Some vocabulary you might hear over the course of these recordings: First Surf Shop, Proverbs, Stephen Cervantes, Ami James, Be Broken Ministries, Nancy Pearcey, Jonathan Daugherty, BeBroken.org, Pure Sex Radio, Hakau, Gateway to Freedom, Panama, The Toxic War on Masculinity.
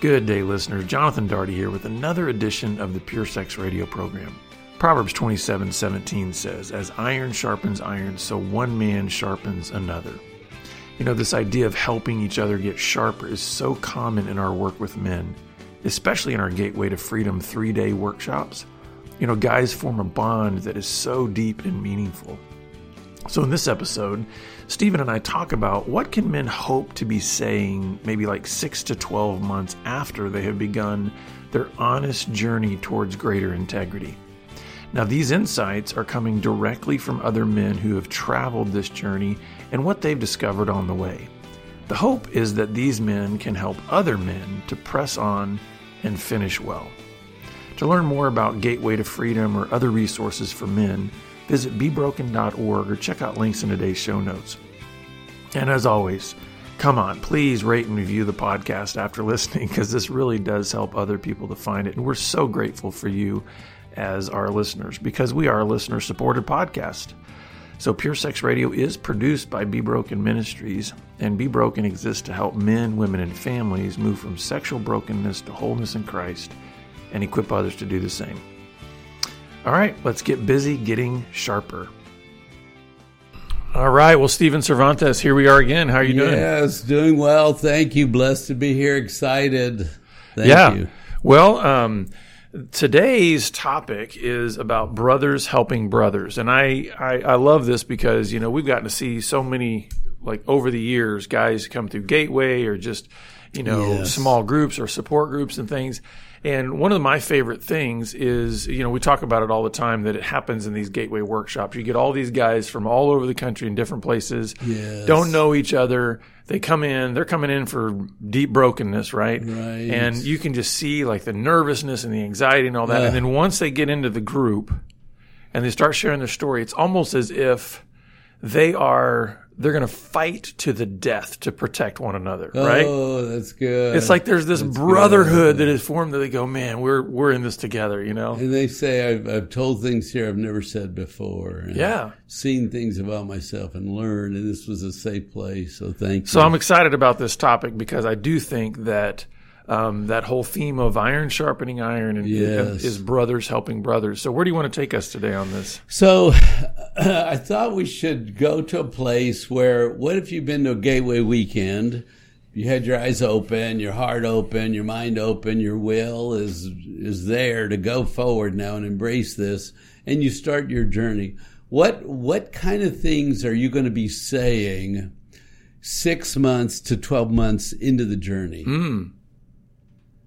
Good day, listeners. Jonathan Daugherty here with another edition of the Pure Sex Radio program. Proverbs 27:17 says, "As iron sharpens iron, so one man sharpens another." You know, this idea of helping each other get sharper is so common in our work with men, especially in our Gateway to Freedom 3-day workshops. You know, guys form a bond that is so deep and meaningful. So in this episode, Stephen and I talk about what can men hope to be saying maybe like 6 to 12 months after they have begun their honest journey towards greater integrity. Now, these insights are coming directly from other men who have traveled this journey and what they've discovered on the way. The hope is that these men can help other men to press on and finish well. To learn more about Gateway to Freedom or other resources for men, visit BeBroken.org or check out links in today's show notes. And as always, come on, please rate and review the podcast after listening, because this really does help other people to find it. And we're so grateful for you as our listeners, because we are a listener-supported podcast. So Pure Sex Radio is produced by Be Broken Ministries, and Be Broken exists to help men, women, and families move from sexual brokenness to wholeness in Christ and equip others to do the same. All right, let's get busy getting sharper. All right, well, Stephen Cervantes, here we are again. How are you doing? Yes, doing well. Thank you. Blessed to be here. Excited. Thank you. Well, today's topic is about brothers helping brothers. And I love this because, you know, we've gotten to see so many, like, over the years, guys come through Gateway or just, you know, small groups or support groups and things. And one of my favorite things is, you know, we talk about it all the time that it happens in these Gateway workshops. You get all these guys from all over the country in different places, don't know each other. They come in, they're coming in for deep brokenness, right? And you can just see like the nervousness and the anxiety and all that. And then once they get into the group and they start sharing their story, it's almost as if they're going to fight to the death to protect one another, right? Oh, that's good. It's like there's this brotherhood that is formed that they go, man, we're in this together, you know? And they say, I've told things here I've never said before. And I've seen things about myself and learned, and this was a safe place, so thank you. So I'm excited about this topic because I do think that that whole theme of iron sharpening iron and is brothers helping brothers. So where do you want to take us today on this? So I thought we should go to a place where, what if you've been to a Gateway weekend, you had your eyes open, your heart open, your mind open, your will is there to go forward now and embrace this, and you start your journey. What kind of things are you going to be saying 6 months to 12 months into the journey?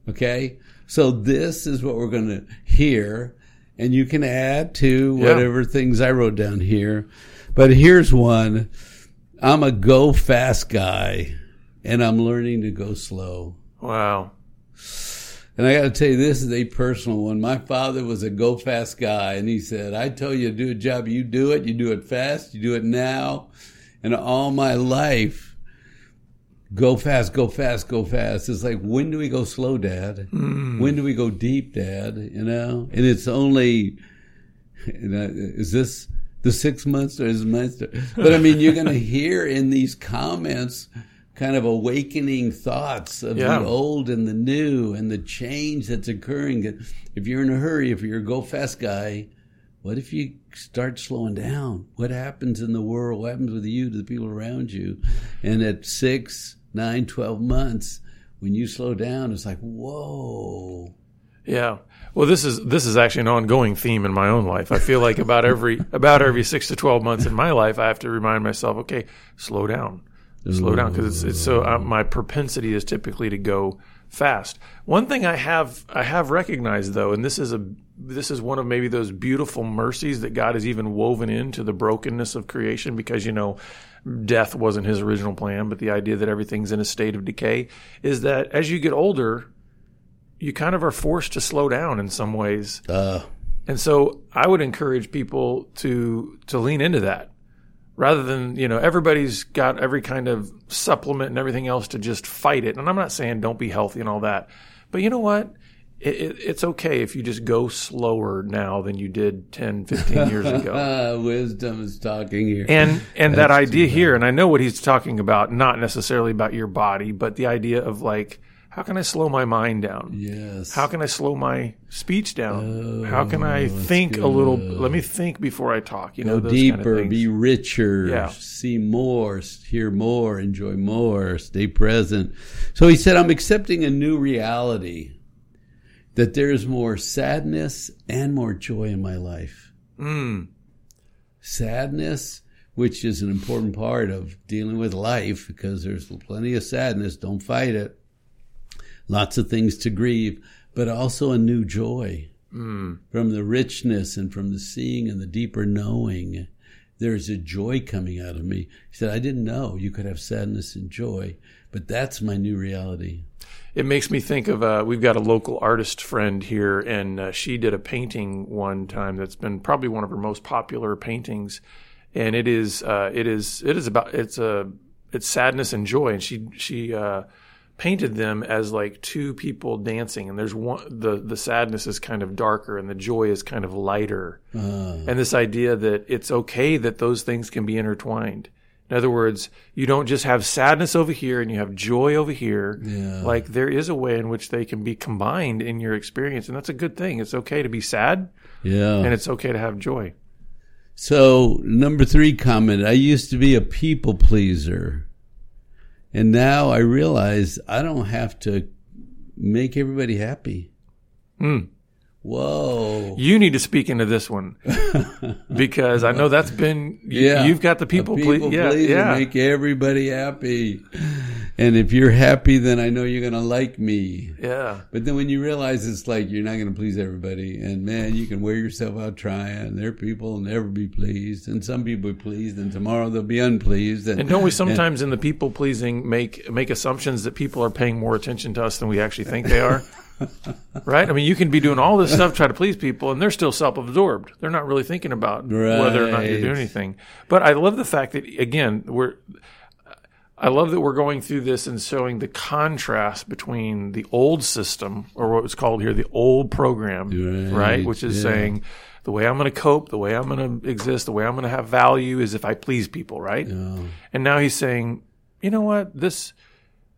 Okay, so this is what we're going to hear, and you can add to whatever things I wrote down here. But here's one. I'm a go fast guy, and I'm learning to go slow. Wow. And I got to tell you, this is a personal one. My father was a go fast guy, and he said, I tell you to do a job, you do it fast, you do it now. And all my life, go fast, go fast, go fast. It's like, when do we go slow, Dad? When do we go deep, Dad? You know? And it's only, is this the 6 months or is it months? But I mean, you're going to hear in these comments kind of awakening thoughts of the old and the new and the change that's occurring. If you're in a hurry, if you're a go fast guy, what if you start slowing down? What happens in the world? What happens with you to the people around you? And at 6, 9, 12 months, when you slow down, it's like, whoa. Yeah. Well, this is actually an ongoing theme in my own life. I feel like about every 6 to 12 months in my life, I have to remind myself, okay, slow down, because it's so my propensity is typically to go fast. One thing I have recognized though, and this is one of maybe those beautiful mercies that God has even woven into the brokenness of creation, because, you know, death wasn't his original plan, but the idea that everything's in a state of decay is that as you get older, you kind of are forced to slow down in some ways. And so I would encourage people to lean into that rather than, you know, everybody's got every kind of supplement and everything else to just fight it. And I'm not saying don't be healthy and all that, but you know what? It's okay if you just go slower now than you did 10, 15 years ago. Wisdom is talking here. And that idea here, and I know what he's talking about, not necessarily about your body, but the idea of like how can I slow my mind down? Yes. How can I slow my speech down? Oh, how can I think good. A little? Let me think before I talk. You know, go deeper, kind of be richer, see more, hear more, enjoy more, stay present. So he said, I'm accepting a new reality that there is more sadness and more joy in my life. Mm. Sadness, which is an important part of dealing with life, because there's plenty of sadness. Don't fight it. Lots of things to grieve, but also a new joy from the richness and from the seeing and the deeper knowing. There's a joy coming out of me. He said, I didn't know you could have sadness and joy, but that's my new reality. It makes me think of, we've got a local artist friend here, and she did a painting one time that's been probably one of her most popular paintings. And it's sadness and joy. And she painted them as like two people dancing, and there's one, the sadness is kind of darker and the joy is kind of lighter. And this idea that it's okay that those things can be intertwined. In other words, you don't just have sadness over here and you have joy over here. Yeah. Like there is a way in which they can be combined in your experience, and that's a good thing. It's okay to be sad, and it's okay to have joy. So, number 3 comment, I used to be a people pleaser. And now I realize I don't have to make everybody happy. Mm. Whoa. You need to speak into this one, because I know that's been, you've got the people pleaser, make everybody happy. And if you're happy, then I know you're going to like me. Yeah. But then when you realize it's like you're not going to please everybody, and man, you can wear yourself out trying. There are people who will never be pleased, and some people are pleased, and tomorrow they'll be unpleased. And don't we sometimes in the people pleasing make assumptions that people are paying more attention to us than we actually think they are? Right? I mean, you can be doing all this stuff, try to please people, and they're still self-absorbed. They're not really thinking about whether or not you're doing anything. But I love the fact that, again, I love that we're going through this and showing the contrast between the old system, or what was called here the old program, right? Which is saying the way I'm going to cope, the way I'm going to exist, the way I'm going to have value is if I please people, right? Yeah. And now he's saying, you know what? This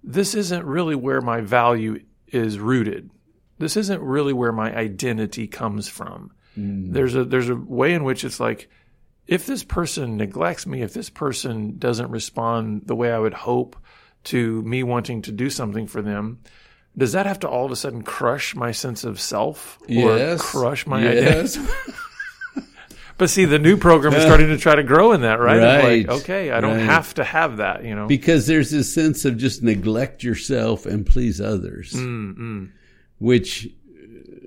isn't really where my value is rooted. This isn't really where my identity comes from. Mm. There's a way in which it's like, if this person neglects me, if this person doesn't respond the way I would hope to me wanting to do something for them, does that have to all of a sudden crush my sense of self or crush my identity? But see, the new program is starting to try to grow in that, right? Right. Like, okay, I don't have to have that, you know. Because there's this sense of just neglect yourself and please others, which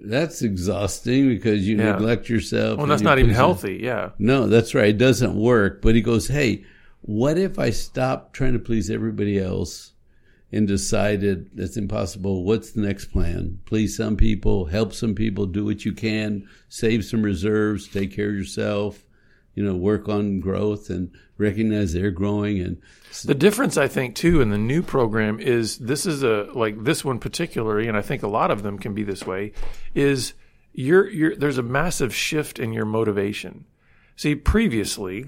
that's exhausting, because you neglect yourself. Well, and that's not even healthy, No, that's right. It doesn't work. But he goes, hey, what if I stopped trying to please everybody else and decided that's impossible? What's the next plan? Please some people, help some people, do what you can, save some reserves, take care of yourself, you know, work on growth and recognize they're growing. And the difference, I think, too, in the new program is this one particularly, and I think a lot of them can be this way, is there's a massive shift in your motivation. See, previously,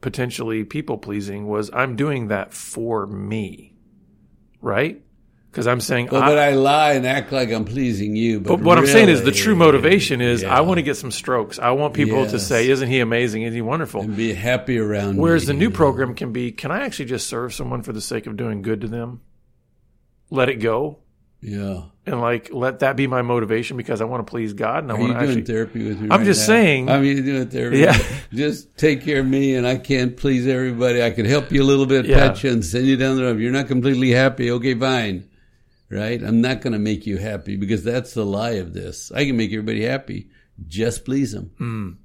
potentially people-pleasing was, I'm doing that for me, right? Because I'm saying... Well, but I lie and act like I'm pleasing you. But what really, I'm saying is the true motivation is I want to get some strokes. I want people to say, isn't he amazing? Isn't he wonderful? And be happy around me. Whereas the new program can be, can I actually just serve someone for the sake of doing good to them? Let it go. Yeah. And like, let that be my motivation, because I want to please God. And I want to actually... Are you doing therapy with me? I'm just saying... I'm doing therapy. Yeah. Just take care of me, and I can't please everybody. I can help you a little bit, patch you, and send you down the road. If you're not completely happy, okay, fine. Right? I'm not going to make you happy, because that's the lie of this. I can make everybody happy. Just please them.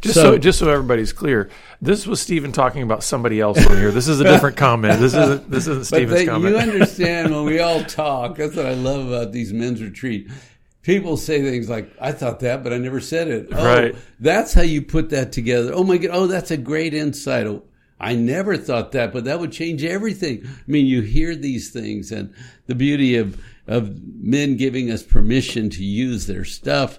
Just so everybody's clear, this was Stephen talking about somebody else on here. This is a different comment. This isn't Stephen's comment. You understand when we all talk. That's what I love about these men's retreat. People say things like, I thought that, but I never said it. Oh, right. That's how you put that together. Oh, my God. Oh, that's a great insight. Oh, I never thought that, but that would change everything. I mean, you hear these things, and the beauty of men giving us permission to use their stuff,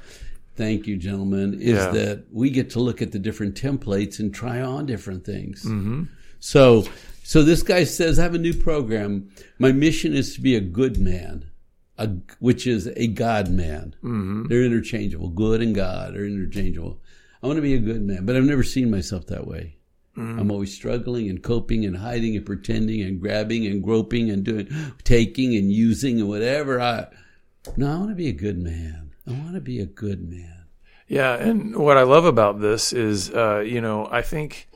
thank you, gentlemen, is that we get to look at the different templates and try on different things. So So this guy says, I have a new program. My mission is to be a good man, which is a God man. Mm-hmm. They're interchangeable. Good and God are interchangeable. I want to be a good man, but I've never seen myself that way. Mm-hmm. I'm always struggling and coping and hiding and pretending and grabbing and groping and doing, taking and using and whatever. I want to be a good man. I want to be a good man. Yeah, and what I love about this is, I think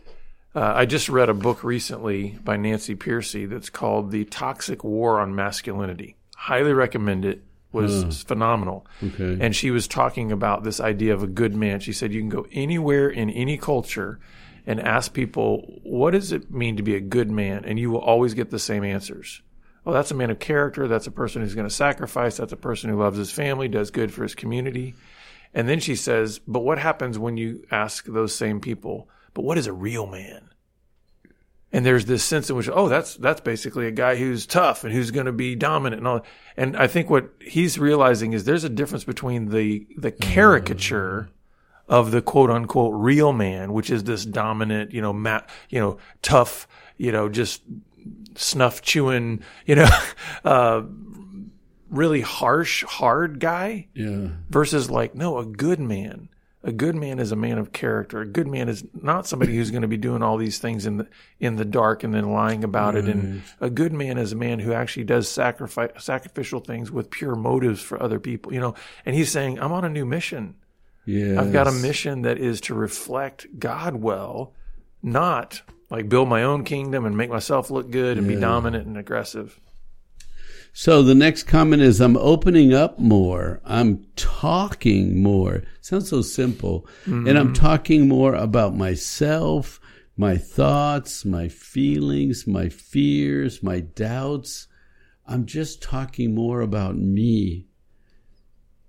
I just read a book recently by Nancy Pearcey that's called The Toxic War on Masculinity. Highly recommend it. Was phenomenal. Okay. And she was talking about this idea of a good man. She said you can go anywhere in any culture and ask people, what does it mean to be a good man? And you will always get the same answers. Oh, that's a man of character. That's a person who's going to sacrifice. That's a person who loves his family, does good for his community. And then she says, but what happens when you ask those same people, but what is a real man? And there's this sense in which, oh, that's basically a guy who's tough and who's going to be dominant and all. And I think what he's realizing is there's a difference between the caricature of the quote unquote real man, which is this dominant, tough, just snuff chewing, really harsh, hard guy. Yeah. Versus a good man. A good man is a man of character. A good man is not somebody who's going to be doing all these things in the dark and then lying about it. And a good man is a man who actually does sacrificial things with pure motives for other people. And he's saying, I'm on a new mission. Yes. I've got a mission that is to reflect God well, not build my own kingdom and make myself look good and be dominant and aggressive. So the next comment is, I'm opening up more. I'm talking more. Sounds so simple. Mm-hmm. And I'm talking more about myself, my thoughts, my feelings, my fears, my doubts. I'm just talking more about me.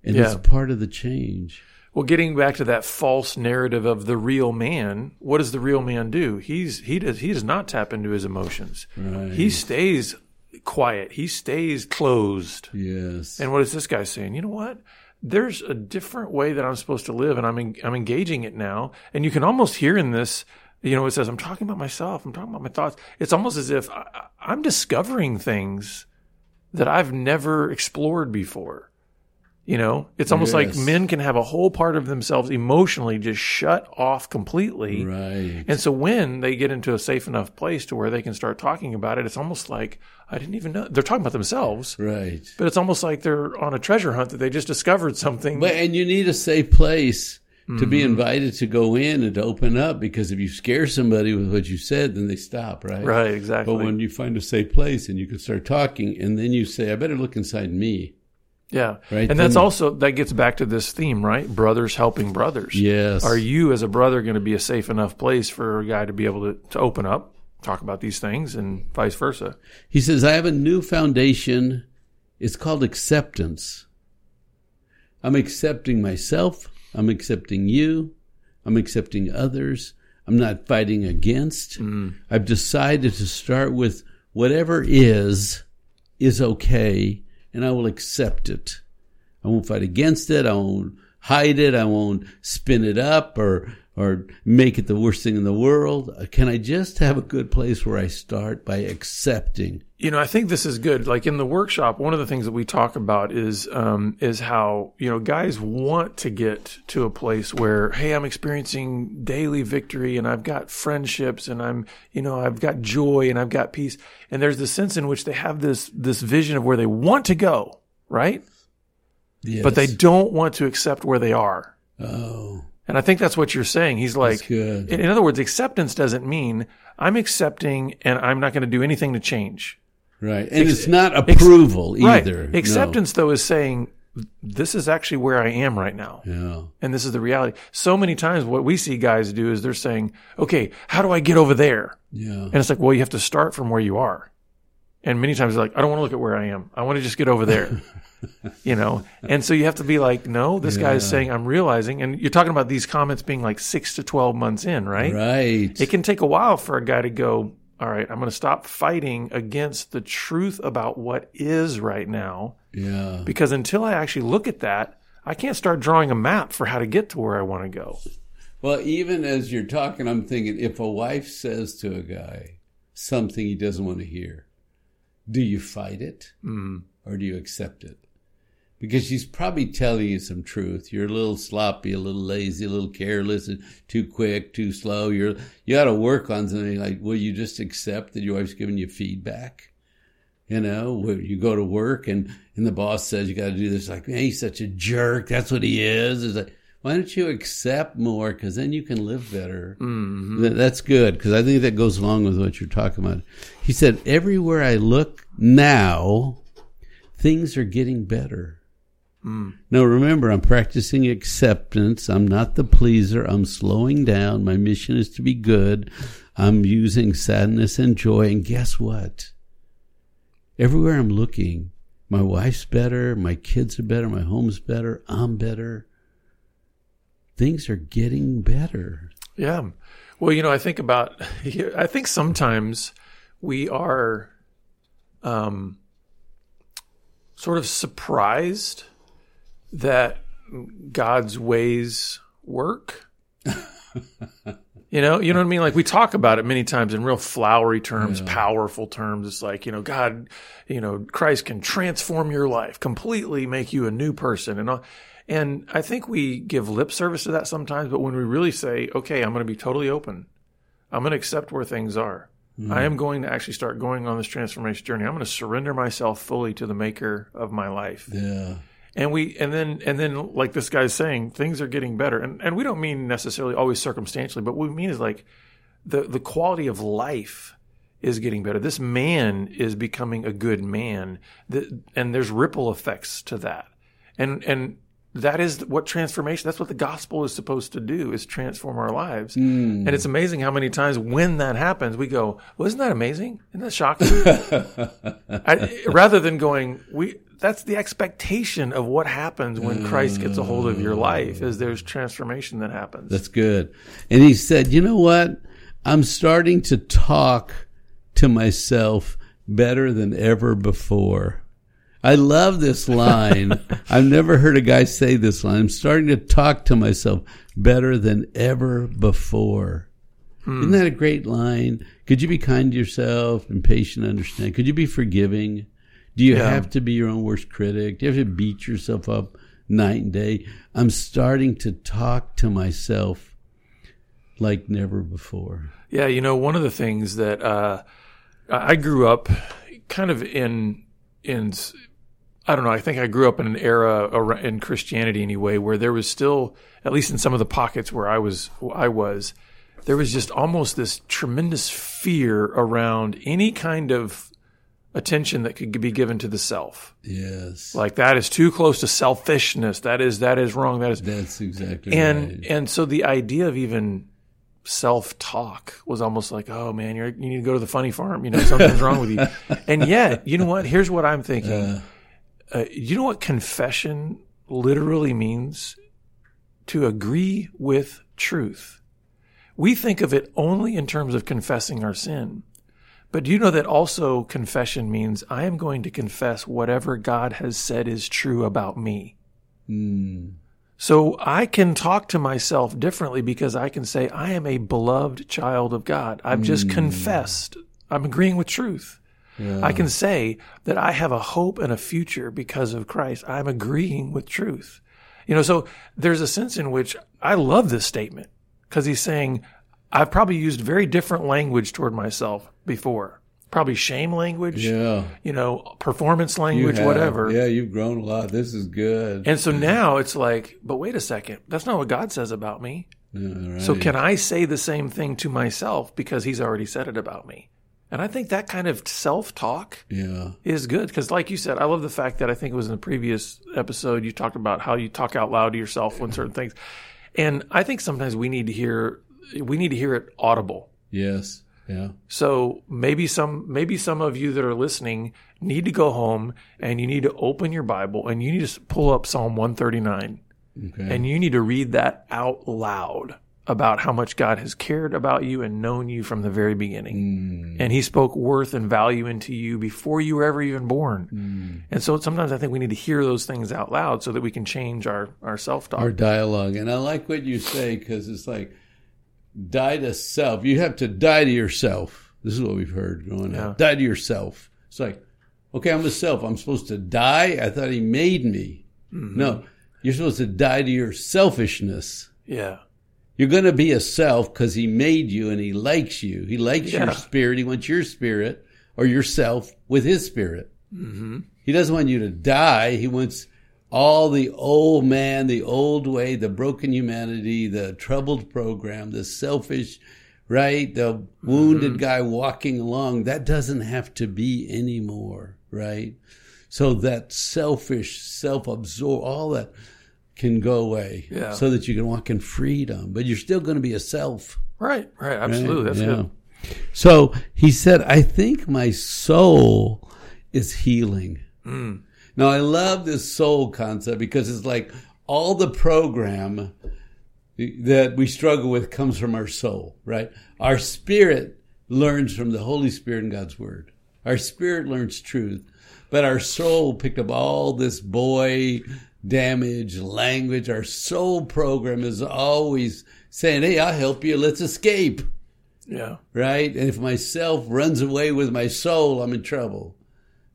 And that's part of the change. Well, getting back to that false narrative of the real man, what does the real man do? He does not tap into his emotions. Right. He stays quiet. He stays closed. Yes. And what is this guy saying? You know what? There's a different way that I'm supposed to live, and I'm engaging it now. And you can almost hear in this, it says, I'm talking about myself. I'm talking about my thoughts. It's almost as if I'm discovering things that I've never explored before. It's almost like men can have a whole part of themselves emotionally just shut off completely. Right. And so when they get into a safe enough place to where they can start talking about it, it's almost like, I didn't even know. They're talking about themselves. Right. But it's almost like they're on a treasure hunt that they just discovered something. And you need a safe place to be invited to go in and to open up, because if you scare somebody with what you said, then they stop, right? Right, exactly. But when you find a safe place and you can start talking, and then you say, I better look inside me. Yeah. Right. And that gets back to this theme, right? Brothers helping brothers. Yes. Are you as a brother going to be a safe enough place for a guy to be able to open up, talk about these things, and vice versa? He says, I have a new foundation. It's called acceptance. I'm accepting myself. I'm accepting you. I'm accepting others. I'm not fighting against. Mm. I've decided to start with whatever is okay. And I will accept it. I won't fight against it. I won't hide it. I won't spin it up or make it the worst thing in the world. Can I just have a good place where I start by accepting? I think this is good. In the workshop, one of the things that we talk about is how, guys want to get to a place where, hey, I'm experiencing daily victory and I've got friendships and I've got joy and I've got peace. And there's this sense in which they have this vision of where they want to go, right? Yes. But they don't want to accept where they are. Oh. And I think that's what you're saying. He's like, in other words, acceptance doesn't mean I'm accepting and I'm not going to do anything to change. Right. And it's not approval either. Right. Acceptance, though, is saying, this is actually where I am right now. Yeah. And this is the reality. So many times what we see guys do is they're saying, okay, how do I get over there? Yeah. And it's like, well, you have to start from where you are. And many times they're like, I don't want to look at where I am. I want to just get over there. And so you have to be like, no, this guy is saying, I'm realizing. And you're talking about these comments being 6 to 12 months in, right? Right. It can take a while for a guy to go, all right, I'm going to stop fighting against the truth about what is right now. Yeah. Because until I actually look at that, I can't start drawing a map for how to get to where I want to go. Well, even as you're talking, I'm thinking, if a wife says to a guy, something he doesn't want to hear, do you fight it or do you accept it? Because she's probably telling you some truth. You're a little sloppy, a little lazy, a little careless, too quick, too slow. You ought to work on something like, will you just accept that your wife's giving you feedback? You know, where you go to work and the boss says you got to do this, like, man, he's such a jerk. That's what he is. It's like, why don't you accept more? Because then you can live better. Mm-hmm. That's good, because I think that goes along with what you're talking about. He said, everywhere I look now, things are getting better. Mm. Now, remember, I'm practicing acceptance. I'm not the pleaser. I'm slowing down. My mission is to be good. I'm using sadness and joy. And guess what? Everywhere I'm looking, my wife's better. My kids are better. My home's better. I'm better. Things are getting better. Yeah. Well, you know, I think sometimes we are sort of surprised that God's ways work. You know what I mean? Like, we talk about it many times in real flowery terms, powerful terms. It's like, you know, God, you know, Christ can transform your life, completely make you a new person and all. And I think we give lip service to that sometimes, but when we really say, okay, I'm going to be totally open. I'm going to accept where things are. Mm. I am going to actually start going on this transformation journey. I'm going to surrender myself fully to the maker of my life. Yeah. And then like this guy's saying, things are getting better. And we don't mean necessarily always circumstantially, but what we mean is like the quality of life is getting better. This man is becoming a good man. And there's ripple effects to that. And that is what transformation, that's what the gospel is supposed to do, is transform our lives. Mm. And it's amazing how many times when that happens, we go, well, isn't that amazing? Isn't that shocking? Rather than going, that's the expectation of what happens when Christ gets a hold of your life, is there's transformation that happens. That's good. And he said, you know what? I'm starting to talk to myself better than ever before. I love this line. I've never heard a guy say this line. I'm starting to talk to myself better than ever before. Hmm. Isn't that a great line? Could you be kind to yourself and patient, understand? Could you be forgiving? Do you have to be your own worst critic? Do you have to beat yourself up night and day? I'm starting to talk to myself like never before. Yeah, you know, one of the things that I grew up kind of in I don't know, I think I grew up in an era in Christianity anyway, where there was still, at least in some of the pockets where I was, there was just almost this tremendous fear around any kind of attention that could be given to the self. Yes. Like, that is too close to selfishness. That is wrong. That's exactly right. And so the idea of even self-talk was almost like, oh man, you need to go to the funny farm, you know, something's wrong with you. And yet, you know what? Here's what I'm thinking. You know what confession literally means? To agree with truth. We think of it only in terms of confessing our sin. But do you know that also confession means I am going to confess whatever God has said is true about me? Mm. So I can talk to myself differently because I can say, I am a beloved child of God. I've just confessed. I'm agreeing with truth. Yeah. I can say that I have a hope and a future because of Christ. I'm agreeing with truth. You know, so there's a sense in which I love this statement, because he's saying, I've probably used very different language toward myself before. Probably shame language, you know, performance language, whatever. Yeah, you've grown a lot. This is good. And so now it's like, but wait a second. That's not what God says about me. Yeah, right. So can I say the same thing to myself because he's already said it about me? And I think that kind of self-talk is good. Because like you said, I love the fact that I think it was in the previous episode, you talked about how you talk out loud to yourself when certain things. And I think sometimes we need to hear it audible. Yes. Yeah. So maybe some of you that are listening need to go home and you need to open your Bible and you need to pull up Psalm 139. Okay. And you need to read that out loud about how much God has cared about you and known you from the very beginning. Mm. And he spoke worth and value into you before you were ever even born. Mm. And so sometimes I think we need to hear those things out loud so that we can change our self-talk. Our dialogue. And I like what you say, because it's like, die to self. You have to die to yourself. This is what we've heard growing up. Die to yourself. It's like, okay, I'm a self. I'm supposed to die? I thought he made me. Mm-hmm. No, you're supposed to die to your selfishness. Yeah. You're going to be a self because he made you and he likes you. He likes your spirit. He wants your spirit or yourself with his spirit. Mm-hmm. He doesn't want you to die. He wants all the old man, the old way, the broken humanity, the troubled program, the selfish, right? The wounded guy walking along. That doesn't have to be anymore, right? So that selfish, self-absorbed, all that can go away so that you can walk in freedom. But you're still going to be a self. Right, right. Absolutely. Right? That's good. So he said, I think my soul is healing. Mm. Now, I love this soul concept because it's like all the program that we struggle with comes from our soul, right? Our spirit learns from the Holy Spirit and God's Word. Our spirit learns truth, but our soul picked up all this boy damage, language. Our soul program is always saying, hey, I'll help you. Let's escape. Yeah. Right? And if myself runs away with my soul, I'm in trouble.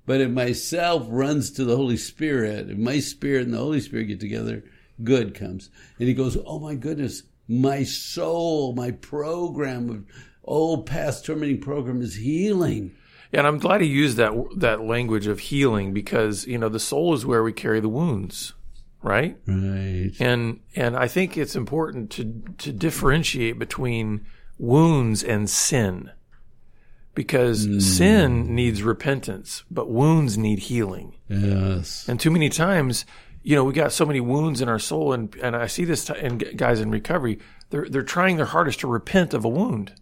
But if myself runs to the Holy Spirit, if my spirit and the Holy Spirit get together, good comes. And he goes, oh my goodness, my soul, my program of old past tormenting program is healing. Yeah, and I'm glad he used that language of healing because, you know, the soul is where we carry the wounds, right? Right. And I think it's important to differentiate between wounds and sin. Because sin needs repentance, but wounds need healing. Yes. And too many times, you know, we got so many wounds in our soul, and I see this in guys in recovery, they're trying their hardest to repent of a wound.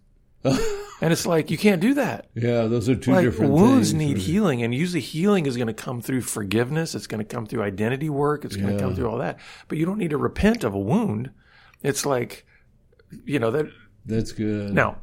And it's like, you can't do that. Yeah, those are two different things. Wounds need healing, and usually healing is going to come through forgiveness. It's going to come through identity work. It's going to come through all that. But you don't need to repent of a wound. It's like, you know, that's good. Now,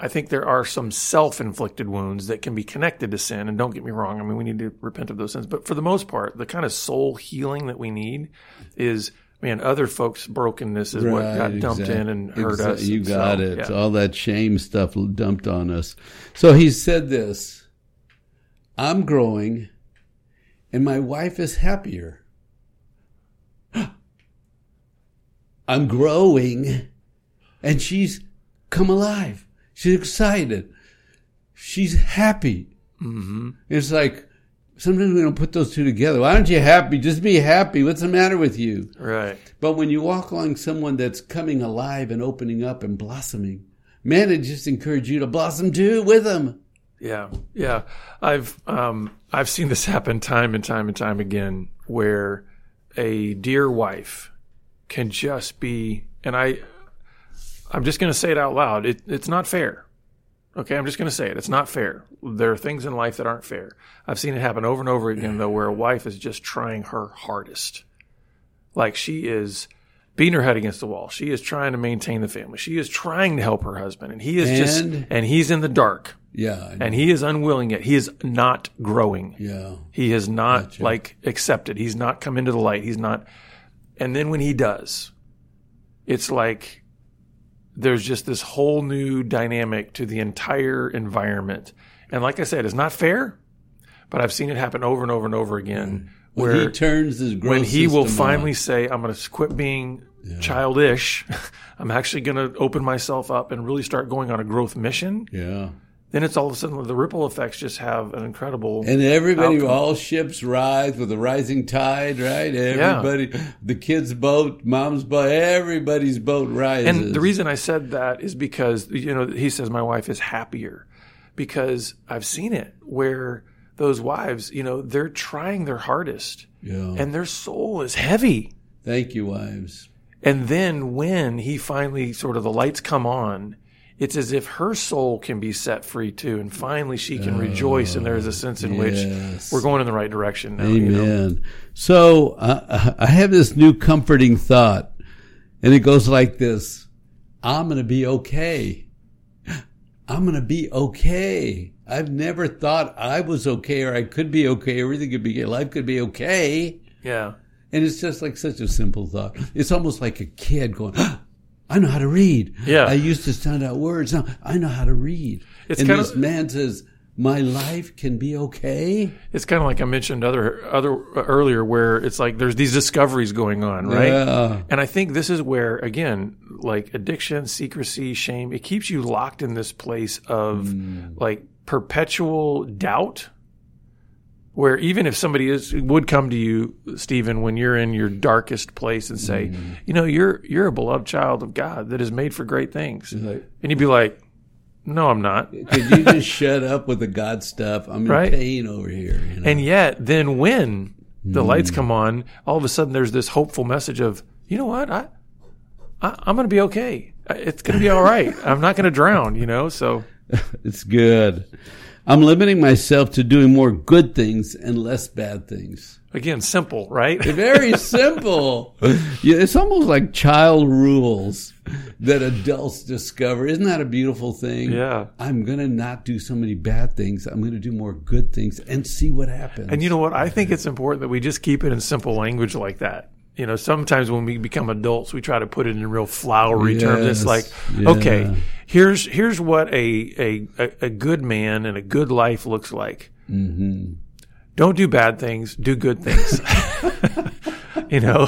I think there are some self-inflicted wounds that can be connected to sin. And don't get me wrong. I mean, we need to repent of those sins. But for the most part, the kind of soul healing that we need is, man, other folks' brokenness is what got dumped in and hurt us. You got it. Yeah. All that shame stuff dumped on us. So he said this, I'm growing and my wife is happier. I'm growing and she's come alive. She's excited. She's happy. Mm-hmm. It's like, sometimes we don't put those two together. Why aren't you happy? Just be happy. What's the matter with you? Right. But when you walk along someone that's coming alive and opening up and blossoming, man, it just encourages you to blossom too with them. Yeah, yeah. I've seen this happen time and time and time again where a dear wife can just be, and I'm just going to say it out loud. It's not fair. Okay, I'm just going to say it. It's not fair. There are things in life that aren't fair. I've seen it happen over and over again, though, where a wife is just trying her hardest. Like she is beating her head against the wall. She is trying to maintain the family. She is trying to help her husband. And he is and he's in the dark. Yeah. And he is unwilling yet. He is not growing. Yeah. He has not accepted. He's not come into the light. He's not. And then when he does, it's like, there's just this whole new dynamic to the entire environment. And like I said, it's not fair, but I've seen it happen over and over and over again. Where when he turns his growth system will finally say, I'm going to quit being childish. I'm actually going to open myself up and really start going on a growth mission. Yeah. Then it's all of a sudden the ripple effects just have an incredible and everybody, outcome. All ships rise with a rising tide, right? Everybody, the kids' boat, mom's boat, everybody's boat rises. And the reason I said that is because, you know, he says my wife is happier because I've seen it where those wives, you know, they're trying their hardest and their soul is heavy. Thank you, wives. And then when he finally sort of the lights come on, it's as if her soul can be set free too, and finally she can rejoice, and there is a sense in which we're going in the right direction now. Amen. You know? So I have this new comforting thought, and it goes like this. I'm going to be okay. I'm going to be okay. I've never thought I was okay or I could be okay. Everything could be okay. Life could be okay. Yeah. And it's just like such a simple thought. It's almost like a kid going, I know how to read. Yeah. I used to sound out words. Now I know how to read. It's and this man says, my life can be okay. It's kind of like I mentioned earlier, where it's like there's these discoveries going on, right? Yeah. And I think this is where, again, like addiction, secrecy, shame, it keeps you locked in this place of like perpetual doubt, where even if somebody would come to you, Stephen, when you're in your darkest place and say, you know, you're a beloved child of God that is made for great things. Like, and you'd be like, no, I'm not. Could you just shut up with the God stuff? I'm in pain over here. You know? And yet, then when the lights come on, all of a sudden there's this hopeful message of, you know what? I'm going to be okay. It's going to be all right. I'm not going to drown, you know? So it's good. I'm limiting myself to doing more good things and less bad things. Again, simple, right? Very simple. Yeah, it's almost like child rules that adults discover. Isn't that a beautiful thing? Yeah. I'm going to not do so many bad things. I'm going to do more good things and see what happens. And you know what? I think it's important that we just keep it in simple language like that. You know, sometimes when we become adults, we try to put it in real flowery terms. It's like, okay, here's what a good man and a good life looks like. Mm-hmm. Don't do bad things, do good things. You know,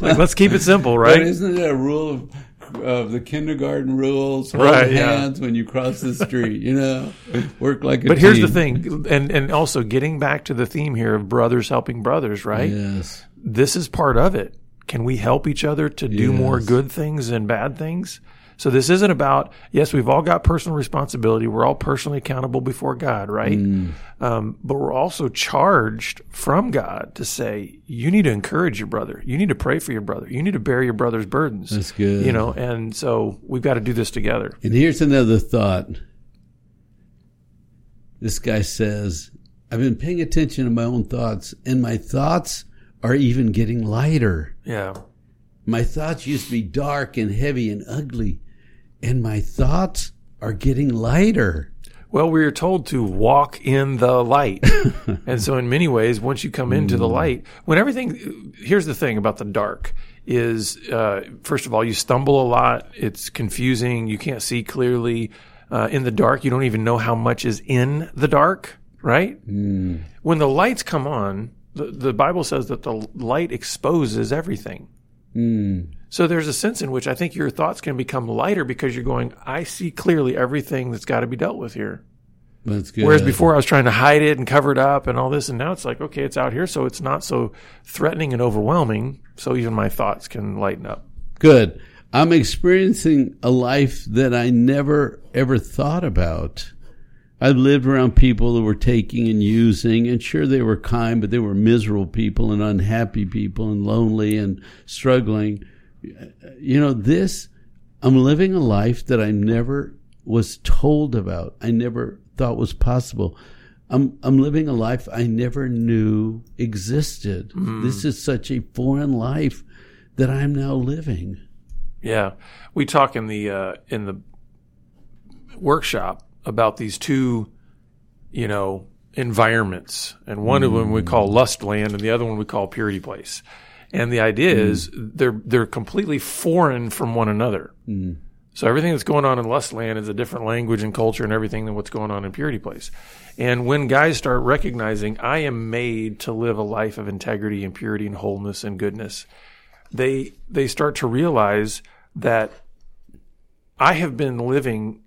like, let's keep it simple, right? But isn't it a rule of the kindergarten rules? Hold hands when you cross the street, you know, work like a team. But here's the thing, and also getting back to the theme here of brothers helping brothers, right? Yes. This is part of it. Can we help each other to do more good things than bad things? So this isn't about, yes, we've all got personal responsibility. We're all personally accountable before God, right? But we're also charged from God to say, you need to encourage your brother. You need to pray for your brother. You need to bear your brother's burdens. That's good. You know, and so we've got to do this together. And here's another thought. This guy says, I've been paying attention to my own thoughts, and my thoughts are even getting lighter. Yeah. My thoughts used to be dark and heavy and ugly. And my thoughts are getting lighter. Well, we are told to walk in the light. And so in many ways, once you come into the light, when everything, here's the thing about the dark is, first of all, you stumble a lot. It's confusing. You can't see clearly in the dark. You don't even know how much is in the dark, right? When the lights come on, the Bible says that the light exposes everything. So there's a sense in which I think your thoughts can become lighter because you're going, I see clearly everything that's got to be dealt with here. That's good. Whereas before I was trying to hide it and cover it up and all this, and now it's like, okay, it's out here, so it's not so threatening and overwhelming, so even my thoughts can lighten up. Good. I'm experiencing a life that I never, ever thought about. I've lived around people that were taking and using, and sure they were kind, but they were miserable people and unhappy people and lonely and struggling. You know, this, I'm living a life that I never was told about. I never thought was possible. I'm living a life I never knew existed. This is such a foreign life that I'm now living. Yeah. We talk in the workshop about these two, you know, environments. And one of them we call lust land and the other one we call purity place. And the idea is they're completely foreign from one another. So everything that's going on in lust land is a different language and culture and everything than what's going on in purity place. And when guys start recognizing, I am made to live a life of integrity and purity and wholeness and goodness, they start to realize that I have been living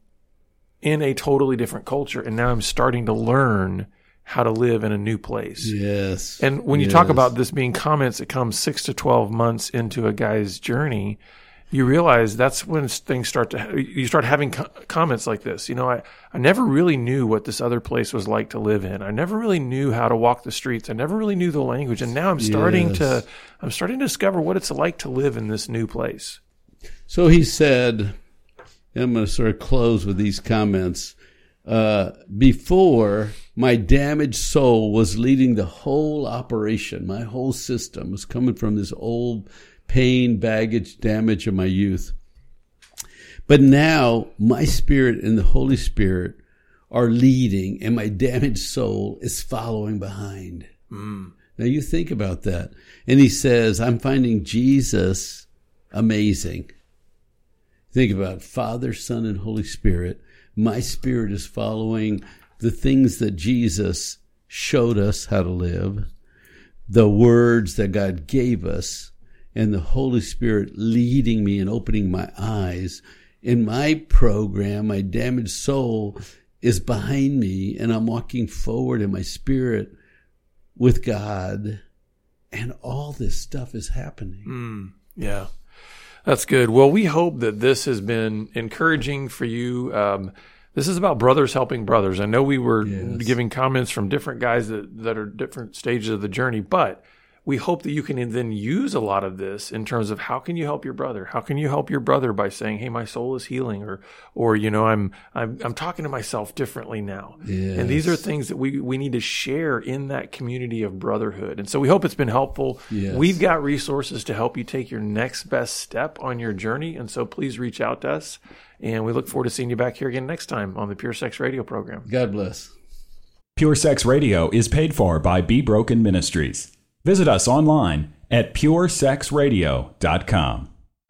in a totally different culture, and now I'm starting to learn how to live in a new place. Yes. And when you talk about this being comments that come 6 to 12 months into a guy's journey, you realize that's when things start to, you start having comments like this. You know, I never really knew what this other place was like to live in. I never really knew how to walk the streets. I never really knew the language. And now I'm starting to, discover what it's like to live in this new place. So he said, I'm going to sort of close with these comments. Before, my damaged soul was leading the whole operation. My whole system was coming from this old pain, baggage, damage of my youth. But now, my spirit and the Holy Spirit are leading, and my damaged soul is following behind. Now, you think about that. And he says, I'm finding Jesus amazing. Think about Father, Son, and Holy Spirit. My spirit is following the things that Jesus showed us how to live, the words that God gave us, and the Holy Spirit leading me and opening my eyes. In my program, my damaged soul is behind me, and I'm walking forward in my spirit with God, and all this stuff is happening. Yeah, that's good. Well, we hope that this has been encouraging for you. This is about brothers helping brothers. I know we were giving comments from different guys that are different stages of the journey, but we hope that you can then use a lot of this in terms of how can you help your brother? How can you help your brother by saying, hey, my soul is healing, or you know, I'm talking to myself differently now. Yes. And these are things that we need to share in that community of brotherhood. And so we hope it's been helpful. Yes. We've got resources to help you take your next best step on your journey. And so please reach out to us. And we look forward to seeing you back here again next time on the Pure Sex Radio program. God bless. Pure Sex Radio is paid for by Be Broken Ministries. Visit us online at puresexradio.com.